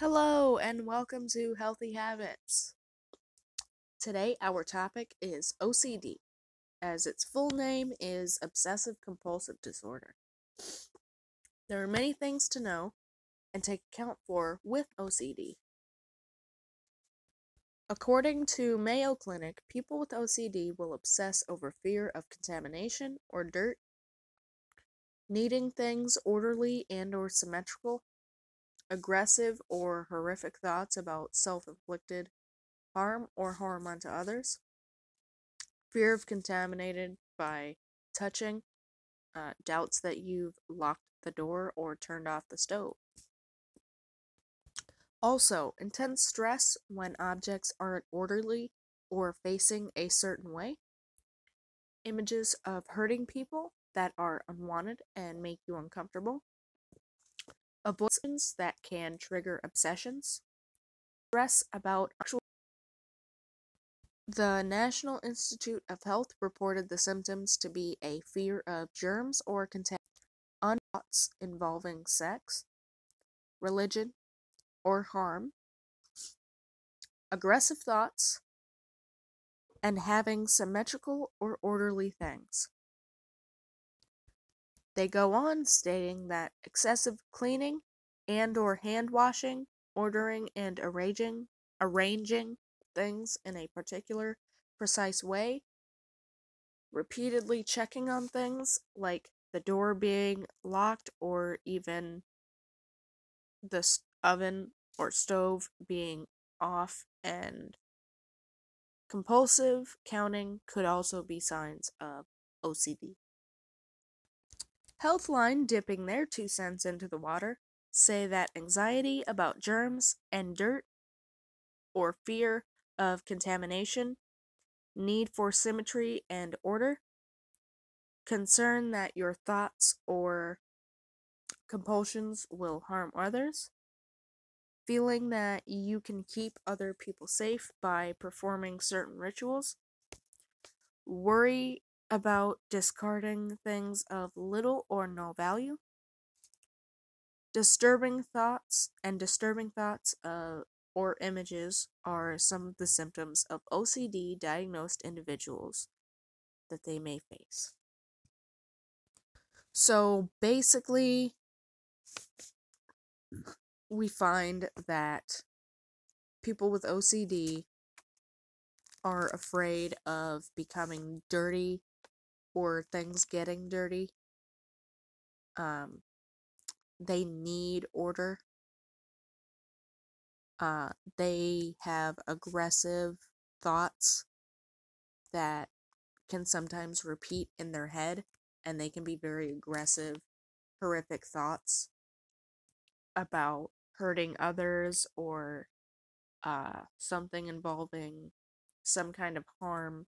Hello and welcome to Healthy Habits. Today our topic is OCD, as its full name is Obsessive Compulsive Disorder. There are many things to know and take account for with OCD. According to Mayo Clinic, people with OCD will obsess over fear of contamination or dirt, needing things orderly and or symmetrical, aggressive or horrific thoughts about self-inflicted harm or harm onto others, fear of contaminated by touching, doubts that you've locked the door or turned off the stove. Also, intense stress when objects aren't orderly or facing a certain way, images of hurting people that are unwanted and make you uncomfortable, avoidance that can trigger obsessions, stress about actual. The National Institute of Health reported the symptoms to be a fear of germs or contamination, thoughts involving sex, religion, or harm, aggressive thoughts, and having symmetrical or orderly things. They go on stating that excessive cleaning and or hand washing, ordering and arranging things in a particular precise way, repeatedly checking on things like the door being locked or even the oven or stove being off, and compulsive counting could also be signs of OCD. Healthline, dipping their 2 cents into the water, say that anxiety about germs and dirt or fear of contamination, need for symmetry and order, concern that your thoughts or compulsions will harm others, feeling that you can keep other people safe by performing certain rituals, worry about discarding things of little or no value, disturbing thoughts or images are some of the symptoms of OCD diagnosed individuals that they may face. So basically, we find that people with OCD are afraid of becoming dirty or things getting dirty. They need order. They have aggressive thoughts that can sometimes repeat in their head, and they can be very aggressive, horrific thoughts about hurting others or something involving some kind of harm,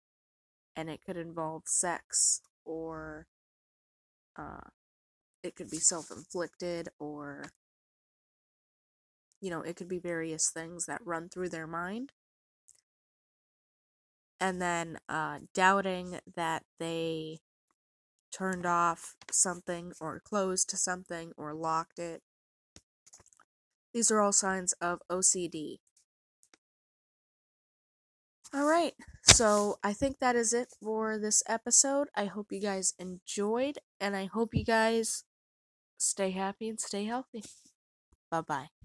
and it could involve sex or it could be self-inflicted, or it could be various things that run through their mind. And then doubting that they turned off something or closed to something or locked it. These are all signs of OCD. Alright, so I think that is it for this episode. I hope you guys enjoyed, and I hope you guys stay happy and stay healthy. Bye-bye.